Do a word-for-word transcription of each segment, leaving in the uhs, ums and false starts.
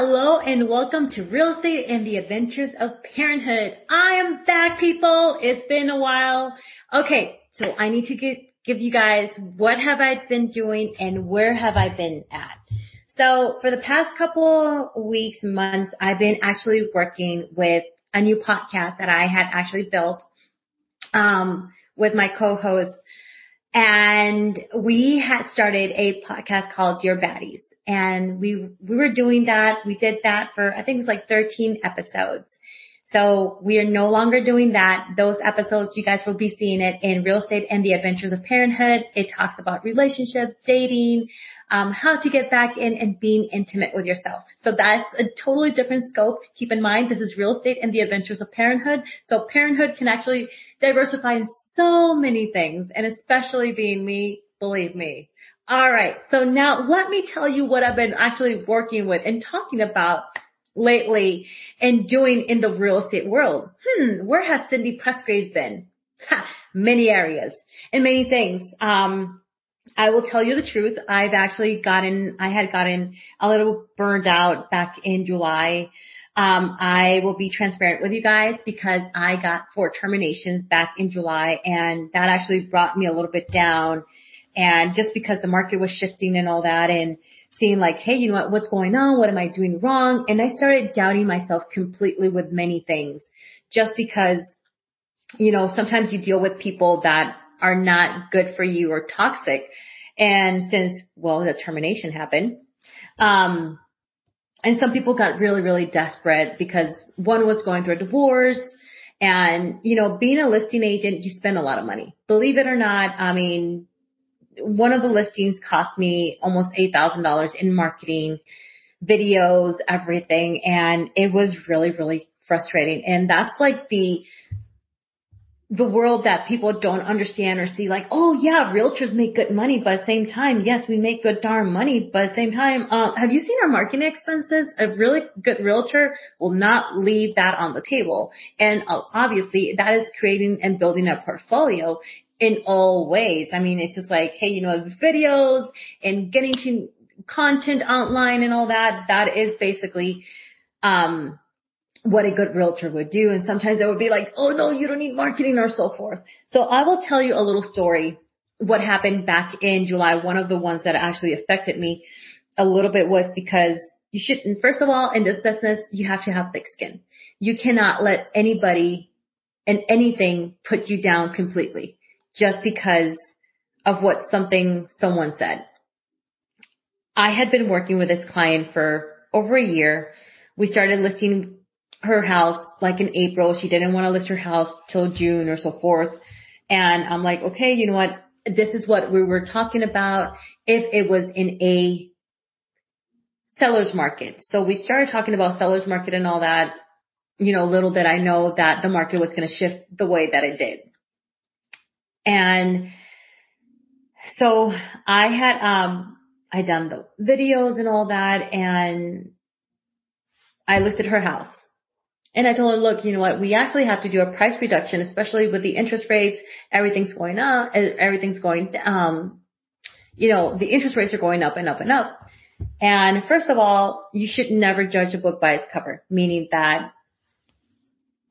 Hello and welcome to Real Estate and the Adventures of Parenthood. I am back, people. It's been a while. Okay, so I need to get, give you guys what have I been doing and where have I been at. So for the past couple weeks, months, I've been actually working with a new podcast that I had actually built um, with my co-host. And we had started a podcast called Dear Baddies. And we, we were doing that. We did that for, I think it was like thirteen episodes. So we are no longer doing that. Those episodes, you guys will be seeing it in Real Estate and the Adventures of Parenthood. It talks about relationships, dating, um, how to get back in and being intimate with yourself. So that's a totally different scope. Keep in mind, this is Real Estate and the Adventures of Parenthood. So parenthood can actually diversify in so many things, and especially being me, believe me. All right, so now let me tell you what I've been actually working with and talking about lately and doing in the real estate world. Hmm, where has Cindy Pressgraves been? Ha, many areas and many things. Um, I will tell you the truth. I've actually gotten, I had gotten a little burned out back in July. Um, I will be transparent with you guys because I got four terminations back in July, and that actually brought me a little bit down. And just because the market was shifting and all that, and seeing like, hey, you know what, what's going on? What am I doing wrong? And I started doubting myself completely with many things, just because, you know, sometimes you deal with people that are not good for you or toxic. And since, well, the termination happened, um, and some people got really, really desperate because one was going through a divorce. And, you know, being a listing agent, you spend a lot of money. Believe it or not, I mean, one of the listings cost me almost eight thousand dollars in marketing, videos, everything. And it was really, really frustrating. And that's like the, the world that people don't understand or see, like, oh yeah, realtors make good money, but at the same time, yes, we make good darn money, but at the same time, um, have you seen our marketing expenses? A really good realtor will not leave that on the table. And obviously that is creating and building a portfolio in all ways. I mean, it's just like, hey, you know, videos and getting to content online and all that, that is basically, um, what a good realtor would do. And sometimes it would be like, oh no, you don't need marketing or so forth. So I will tell you a little story. What happened back in July, one of the ones that actually affected me a little bit was because you shouldn't, first of all, in this business, you have to have thick skin. You cannot let anybody and anything put you down completely, just because of what something someone said. I had been working with this client for over a year. We started listing her house like in April. She didn't want to list her house till June or so forth. And I'm like, okay, you know what? This is what we were talking about if it was in a seller's market. So we started talking about seller's market and all that. You know, little did I know that the market was going to shift the way that it did. And so I had, um, I done the videos and all that, and I listed her house, and I told her, look, you know what? We actually have to do a price reduction, especially with the interest rates. Everything's going up, everything's going, um, you know, the interest rates are going up and up and up. And first of all, you should never judge a book by its cover, meaning that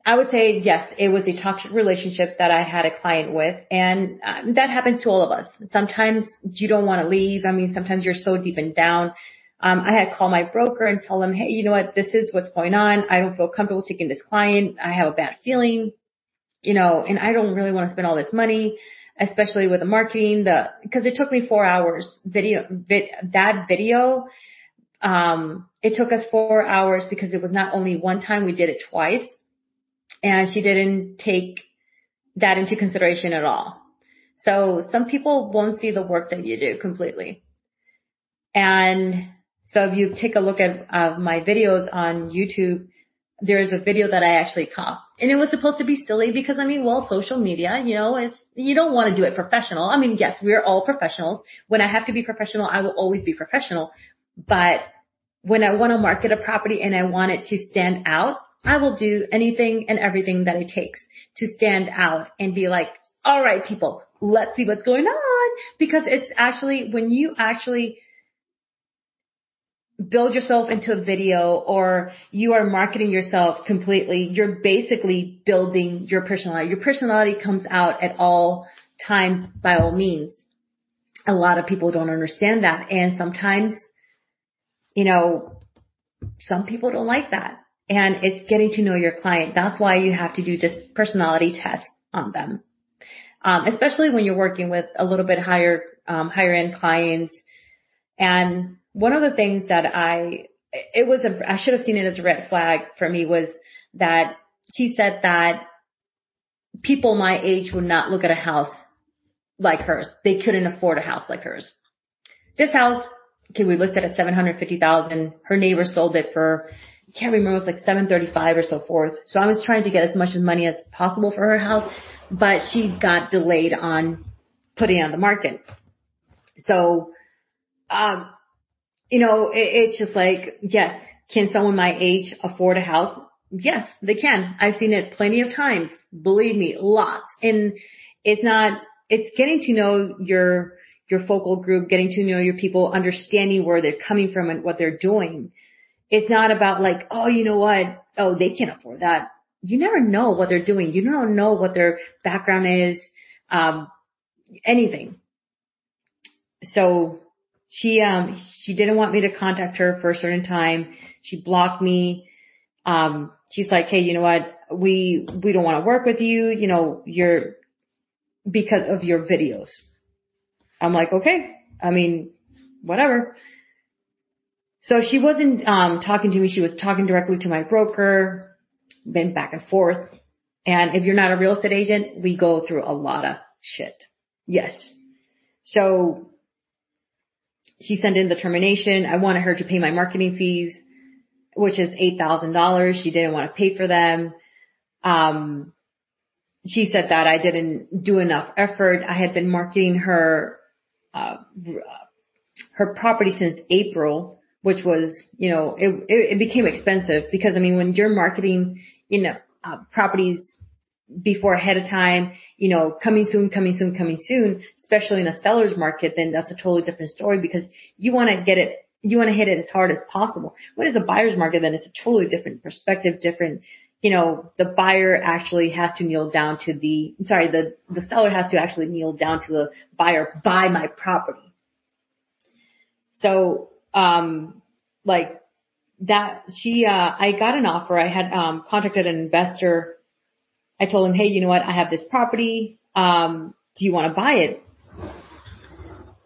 I would say, yes, it was a toxic relationship that I had a client with, and um, that happens to all of us. Sometimes you don't want to leave. I mean, sometimes you're so deep and down. Um, I had to call my broker and tell him, hey, you know what? This is what's going on. I don't feel comfortable taking this client. I have a bad feeling, you know, and I don't really want to spend all this money, especially with the marketing, the, because it took me four hours video, vid, that video. Um, it took us four hours because it was not only one time. We did it twice. And she didn't take that into consideration at all. So some people won't see the work that you do completely. And so if you take a look at uh, my videos on YouTube, there is a video that I actually caught. And it was supposed to be silly because, I mean, well, social media, you know, it's, you don't want to do it professional. I mean, yes, we're all professionals. When I have to be professional, I will always be professional. But when I want to market a property and I want it to stand out, I will do anything and everything that it takes to stand out and be like, all right, people, let's see what's going on. Because it's actually, when you actually build yourself into a video or you are marketing yourself completely, you're basically building your personality. Your personality comes out at all time, by all means. A lot of people don't understand that. And sometimes, you know, some people don't like that. And it's getting to know your client. That's why you have to do this personality test on them. Um, especially when you're working with a little bit higher, um, higher end clients. And one of the things that I, it was a, I should have seen it as a red flag for me was that she said that people my age would not look at a house like hers. They couldn't afford a house like hers. This house, okay, we listed at seven hundred fifty thousand. Her neighbor sold it for, I can't remember, it was like seven thirty-five or so forth. So I was trying to get as much money as possible for her house, but she got delayed on putting it on the market. So, um, you know, it, it's just like, yes, can someone my age afford a house? Yes, they can. I've seen it plenty of times. Believe me, lots. And it's not, it's getting to know your, your focal group, getting to know your people, understanding where they're coming from and what they're doing. It's not about like, oh, you know what? Oh, they can't afford that. You never know what they're doing. You don't know what their background is, um, anything. So she, um, she didn't want me to contact her for a certain time. She blocked me. Um, she's like, hey, you know what? We, we don't want to work with you. You know, you're, because of your videos. I'm like, okay, I mean, whatever. So she wasn't um talking to me. She was talking directly to my broker, been back and forth. And if you're not a real estate agent, we go through a lot of shit. Yes. So she sent in the termination. I wanted her to pay my marketing fees, which is eight thousand dollars. She didn't want to pay for them. Um, She said that I didn't do enough effort. I had been marketing her, uh, her property since April, which was, you know, it, it became expensive because, I mean, when you're marketing, you know, uh, properties before ahead of time, you know, coming soon, coming soon, coming soon, especially in a seller's market, then that's a totally different story because you want to get it, you want to hit it as hard as possible. When it's a buyer's market, then it's a totally different perspective, different, you know, the buyer actually has to kneel down to the, sorry, the, the seller has to actually kneel down to the buyer, buy my property. So, um, like that, she, uh, I got an offer. I had, um, contacted an investor. I told him, hey, you know what? I have this property. Um, do you want to buy it?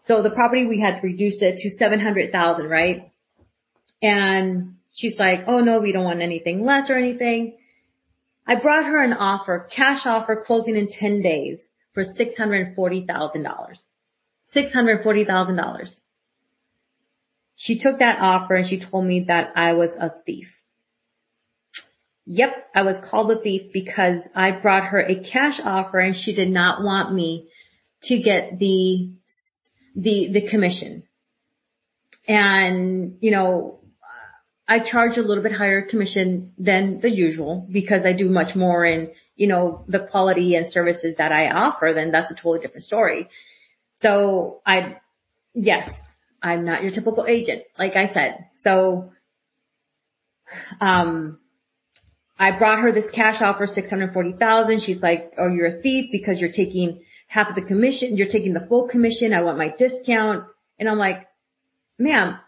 So the property, we had reduced it to seven hundred thousand, right? And she's like, oh no, we don't want anything less or anything. I brought her an offer, cash offer, closing in ten days for six hundred forty thousand dollars. six hundred forty thousand dollars. She took that offer and she told me that I was a thief. Yep, I was called a thief because I brought her a cash offer and she did not want me to get the, the, the commission. And, you know, I charge a little bit higher commission than the usual because I do much more in, you know, the quality and services that I offer, then that's a totally different story. So I, yes, I'm not your typical agent, like I said. So, um, I brought her this cash offer, six hundred forty thousand dollars. She's like, oh, you're a thief because you're taking half of the commission. You're taking the full commission. I want my discount. And I'm like, ma'am,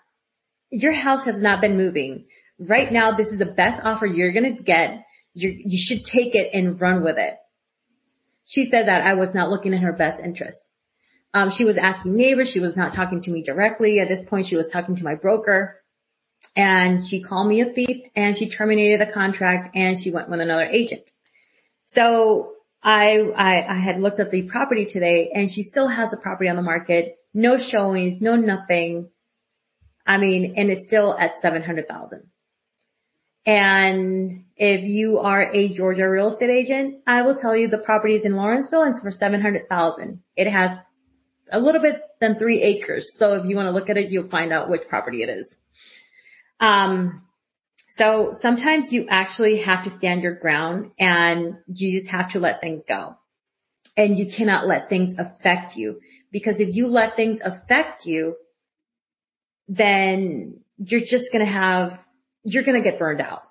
your house has not been moving. Right now, this is the best offer you're going to get. You're, you should take it and run with it. She said that I was not looking in her best interest. Um, she was asking neighbors. She was not talking to me directly. At this point, she was talking to my broker. And she called me a thief, and she terminated the contract, and she went with another agent. So I, I, I had looked at the property today, and she still has the property on the market. No showings, no nothing. I mean, and it's still at seven hundred thousand. And if you are a Georgia real estate agent, I will tell you the property is in Lawrenceville and it's for seven hundred thousand. It has a little bit than three acres. So if you want to look at it, you'll find out which property it is. Um, so sometimes you actually have to stand your ground and you just have to let things go. And you cannot let things affect you because if you let things affect you, then you're just going to have, you're going to get burned out.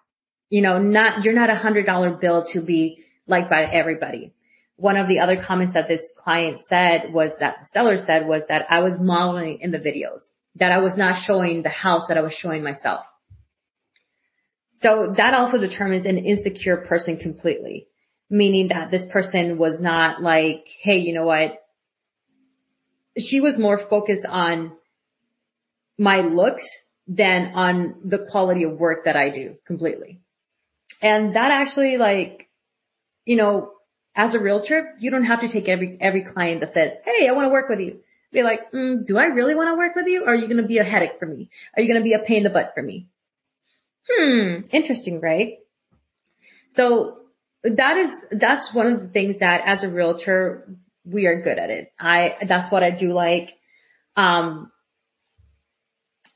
You know, not, you're not a hundred dollar bill to be liked by everybody. One of the other comments that this client said was that the seller said was that I was modeling in the videos, that I was not showing the house, that I was showing myself. So that also determines an insecure person completely, meaning that this person was not like, hey, you know what? She was more focused on my looks than on the quality of work that I do completely. And that actually, like, you know, as a realtor, you don't have to take every, every client that says, hey, I want to work with you. Be like, mm, do I really want to work with you? Or are you going to be a headache for me? Are you going to be a pain in the butt for me? Hmm. Interesting, right? So that is, that's one of the things that as a realtor, we are good at it. I, that's what I do like. Um,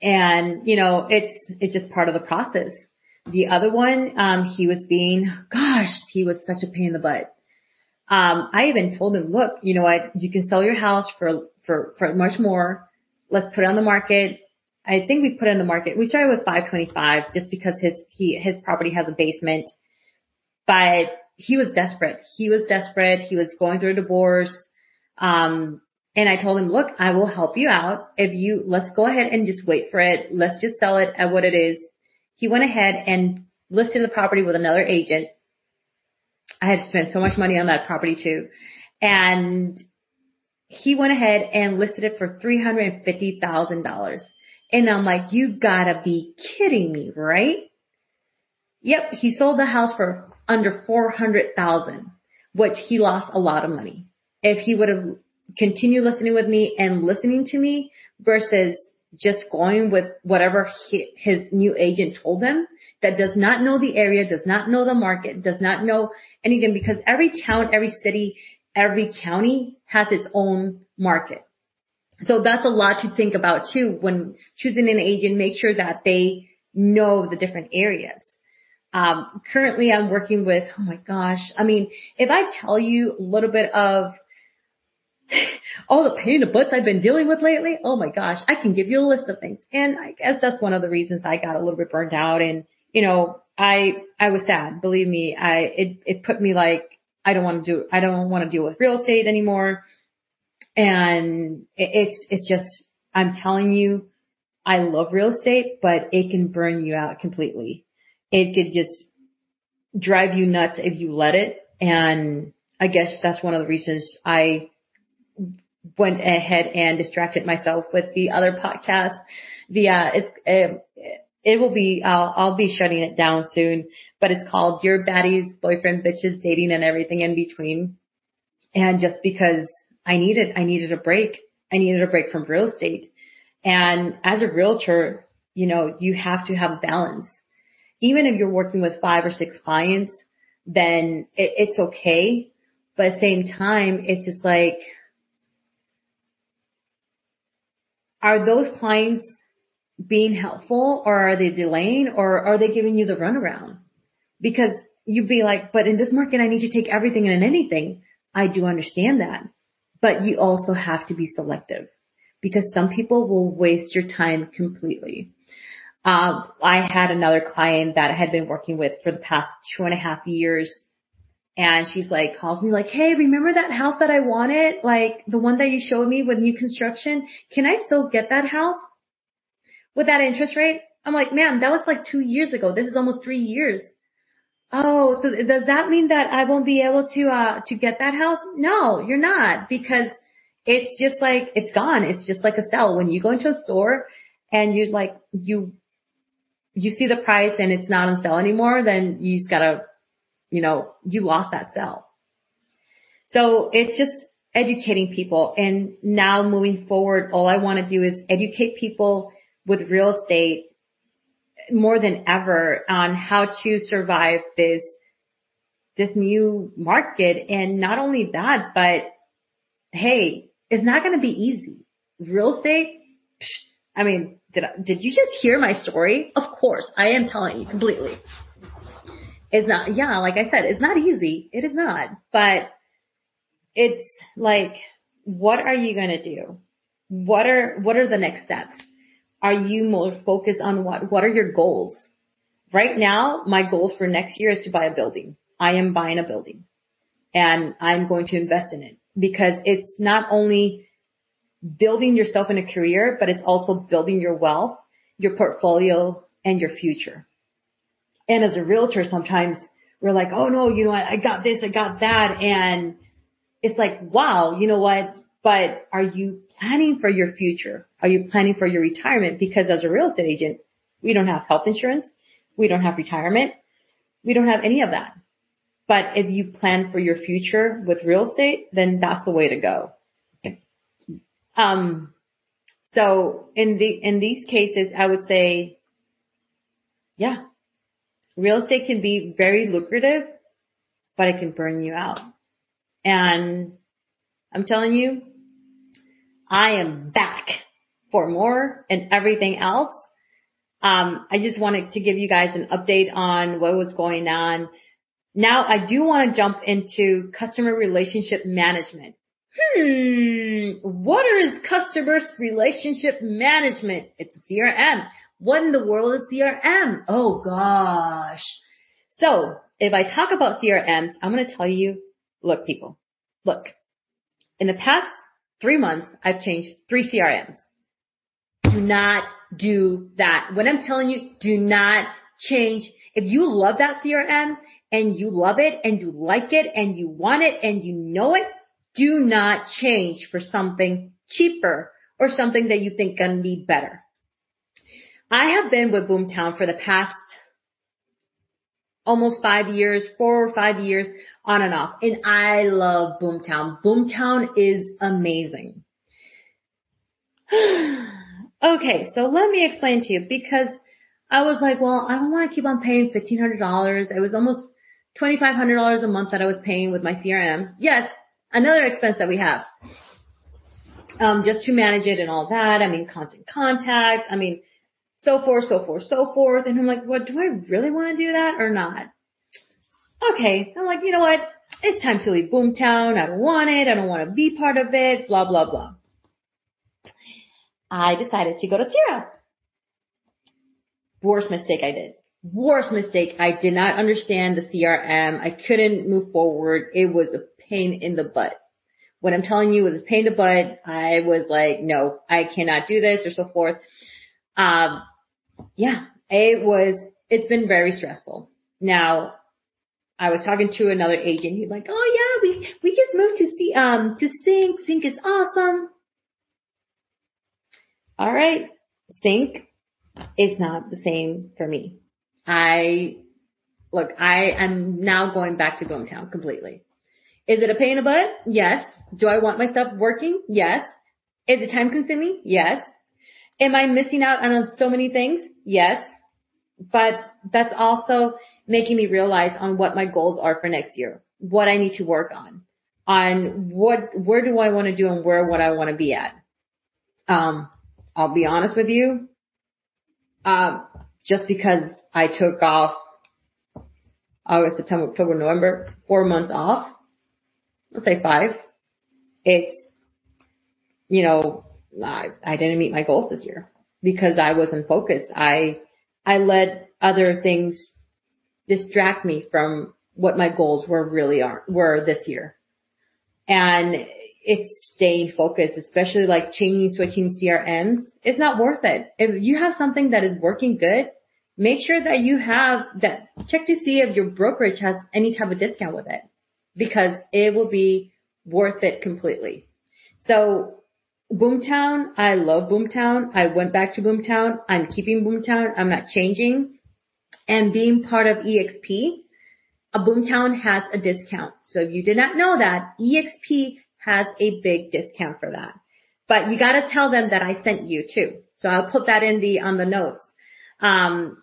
and you know, it's, it's just part of the process. The other one, um, he was being, gosh, he was such a pain in the butt. Um, I even told him, look, you know what? You can sell your house for, for, for much more. Let's put it on the market. I think we put it on the market. We started with five twenty-five just because his, he, his property has a basement, but he was desperate. He was desperate. He was going through a divorce. Um, and I told him, look, I will help you out. If you, let's go ahead and just wait for it. Let's just sell it at what it is. He went ahead and listed the property with another agent. I had spent so much money on that property too. And he went ahead and listed it for three hundred fifty thousand dollars. And I'm like, you gotta be kidding me, right? Yep. He sold the house for under four hundred thousand, which he lost a lot of money. If he would have continued listening with me and listening to me versus just going with whatever he, his new agent told him, that does not know the area, does not know the market, does not know anything, because every town, every city, every county has its own market. So that's a lot to think about too. When choosing an agent, make sure that they know the different areas. Um, currently I'm working with, oh my gosh. I mean, if I tell you a little bit of all the pain in the butts I've been dealing with lately, oh my gosh, I can give you a list of things. And I guess that's one of the reasons I got a little bit burned out. And, you know, I, I was sad. Believe me, I, it, it put me like, I don't want to do, I don't want to deal with real estate anymore. And it's, it's just, I'm telling you, I love real estate, but it can burn you out completely. It could just drive you nuts if you let it. And I guess that's one of the reasons I went ahead and distracted myself with the other podcast. The, uh, it's, it, it will be, I'll, I'll be shutting it down soon, but it's called Dear Baddies, Boyfriend, Bitches, Dating, and Everything in Between. And just because I needed, I needed a break. I needed a break from real estate. And as a realtor, you know, you have to have a balance. Even if you're working with five or six clients, then it, it's okay. But at the same time, it's just like, are those clients being helpful, or are they delaying, or are they giving you the runaround? Because you'd be like, but in this market, I need to take everything and anything. I do understand that. But you also have to be selective, because some people will waste your time completely. Um, I had another client that I had been working with for the past two and a half years. And she's like, calls me like, hey, remember that house that I wanted? Like the one that you showed me with new construction? Can I still get that house with that interest rate? I'm like, ma'am, that was like two years ago. This is almost three years. Oh, so does that mean that I won't be able to, uh, to get that house? No, you're not, because it's just like, it's gone. It's just like a sell. When you go into a store and you like, you, you see the price and it's not on sale anymore, then you just gotta, you know, you lost that sell. So it's just educating people. And now moving forward, all I want to do is educate people with real estate more than ever on how to survive this, this new market. And not only that, but hey, it's not going to be easy. Real estate, I mean, did I, did you just hear my story? Of course, I am telling you completely. It's not, yeah, like I said, it's not easy. It is not, but it's like, what are you going to do? What are, what are the next steps? are you more focused on what? What are your goals? Right now, my goal for next year is to buy a building. I am buying a building and I'm going to invest in it because it's not only building yourself in a career, but it's also building your wealth, your portfolio, and your future. And as a realtor, sometimes we're like, oh no, you know what? I got this, I got that. And it's like, wow, you know what? But are you planning for your future? Are you planning for your retirement? Because as a real estate agent, we don't have health insurance. We don't have retirement. We don't have any of that. But if you plan for your future with real estate, then that's the way to go. Um, so in the, in these cases, I would say, yeah, real estate can be very lucrative, but it can burn you out. And I'm telling you, I am back for more and everything else. Um, I just wanted to give you guys an update on what was going on. Now I do want to jump into customer relationship management. Hmm, what is customer relationship management? It's a C R M. What in the world is C R M? Oh gosh. So if I talk about C R Ms, I'm going to tell you, look, people, look, in the past three months, I've changed three C R Ms. Do not do that. When I'm telling you, do not change. If you love that C R M and you love it and you like it and you want it and you know it, do not change for something cheaper or something that you think can be better. I have been with Boomtown for the past almost five years, four or five years on and off. And I love Boomtown. Boomtown is amazing. Okay, so let me explain to you, because I was like, well, I don't want to keep on paying fifteen hundred dollars. It was almost twenty-five hundred dollars a month that I was paying with my C R M. Yes, another expense that we have, um, just to manage it and all that. I mean, Constant Contact. I mean, so forth, so forth, so forth. And I'm like, well, do I really want to do that or not? Okay, I'm like, you know what? It's time to leave Boomtown. I don't want it. I don't want to be part of it, blah, blah, blah. I decided to go to Tira. Worst mistake I did. Worst mistake. I did not understand the C R M. I couldn't move forward. It was a pain in the butt. What I'm telling you was a pain in the butt. I was like, no, I cannot do this or so forth. Um, yeah, it was, it's been very stressful. Now, I was talking to another agent. He's like, oh yeah, we, we just moved to see, um, to Sync. Sync is awesome. All right, Sync is not the same for me. I, look, I am now going back to Boomtown completely. Is it a pain in the butt? Yes. Do I want my stuff working? Yes. Is it time consuming? Yes. Am I missing out on so many things? Yes. But that's also making me realize on what my goals are for next year, what I need to work on, on what, where do I want to do and where what I want to be at. Um, I'll be honest with you, uh, just because I took off August, September, October, November, four months off, let's say five, it's, you know, I, I didn't meet my goals this year because I wasn't focused. I, I let other things distract me from what my goals were really are, were this year. And it's staying focused, especially like changing, switching C R Ms. It's not worth it. If you have something that is working good, make sure that you have that. Check to see if your brokerage has any type of discount with it, because it will be worth it completely. So Boomtown, I love Boomtown. I went back to Boomtown. I'm keeping Boomtown. I'm not changing. And being part of eXp, a Boomtown has a discount. So if you did not know that, eXp has a big discount for that. But you gotta tell them that I sent you too. So I'll put that in the, on the notes. Um,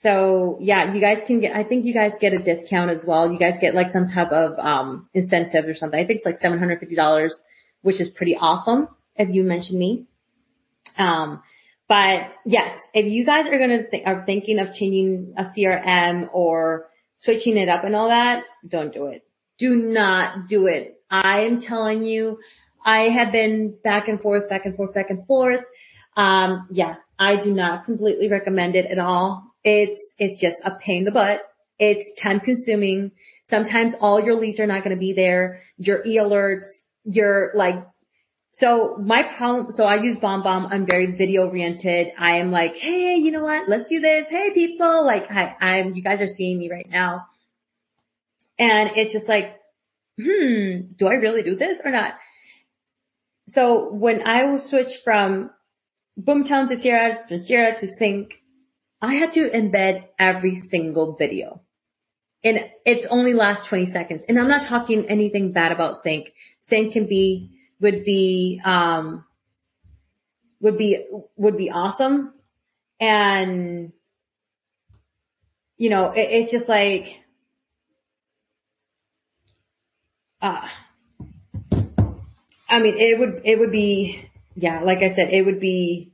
so yeah, you guys can get, I think you guys get a discount as well. You guys get like some type of, um, incentive or something. I think it's like seven hundred fifty dollars, which is pretty awesome if you mention me. Um, but yes, if you guys are gonna, th- are thinking of changing a C R M or switching it up and all that, don't do it. Do not do it. I am telling you, I have been back and forth, back and forth, back and forth. Um, yeah, I do not completely recommend it at all. It's, it's just a pain in the butt. It's time consuming. Sometimes all your leads are not going to be there. Your e-alerts, your like, so my problem, so I use BombBomb. I'm very video oriented. I am like, hey, you know what? Let's do this. Hey people, like I, I'm, you guys are seeing me right now. And it's just like, hmm, do I really do this or not? So when I switched from Boomtown to Sierra, from Sierra to Sync, I had to embed every single video. And it's only last twenty seconds. And I'm not talking anything bad about Sync. Sync can be, would be, um, would be, would be awesome. And, you know, it, it's just like, uh, I mean, it would, it would be, yeah, like I said, it would be,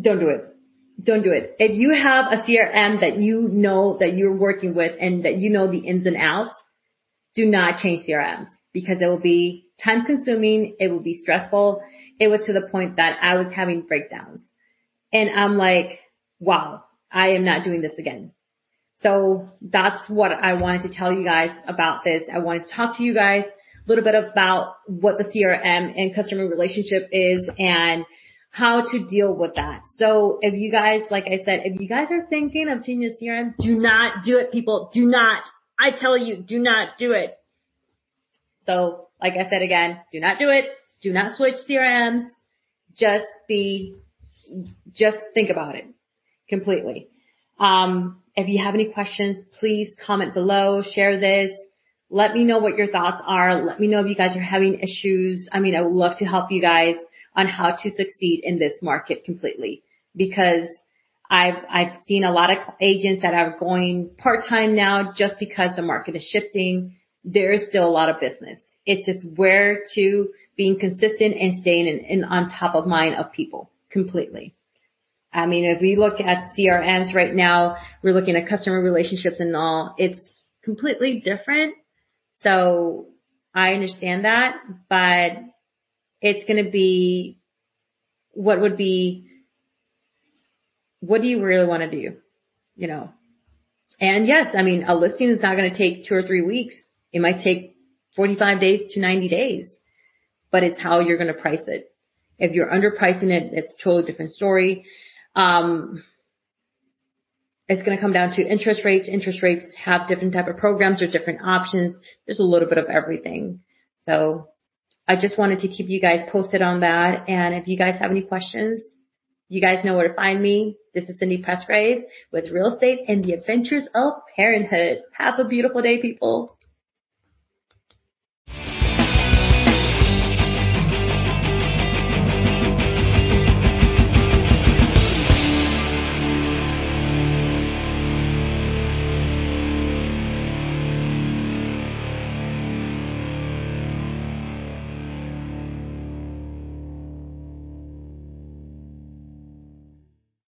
don't do it. Don't do it. If you have a C R M that you know that you're working with and that you know the ins and outs, do not change C R Ms because it will be time consuming. It will be stressful. It was to the point that I was having breakdowns and I'm like, wow, I am not doing this again. So that's what I wanted to tell you guys about this. I wanted to talk to you guys a little bit about what the C R M and customer relationship is and how to deal with that. So if you guys, like I said, if you guys are thinking of changing the C R M, do not do it, people. Do not. I tell you, do not do it. So like I said again, do not do it. Do not switch C R Ms. Just be, just think about it completely. Um, if you have any questions, please comment below, share this. Let me know what your thoughts are. Let me know if you guys are having issues. I mean, I would love to help you guys on how to succeed in this market completely because I've, I've seen a lot of agents that are going part-time now just because the market is shifting. There is still a lot of business. It's just where to being consistent and staying in, in on top of mind of people completely. I mean, if we look at C R Ms right now, we're looking at customer relationships and all. It's completely different. So I understand that, but it's going to be what would be, what do you really want to do? You know, and yes, I mean, a listing is not going to take two or three weeks. It might take forty-five days to ninety days, but it's how you're going to price it. If you're underpricing it, it's a totally different story. Um, it's going to come down to interest rates. Interest rates have different type of programs or different options. There's a little bit of everything. So I just wanted to keep you guys posted on that. And if you guys have any questions, you guys know where to find me. This is Cindy Pressgraves with Real Estate and the Adventures of Parenthood. Have a beautiful day, people.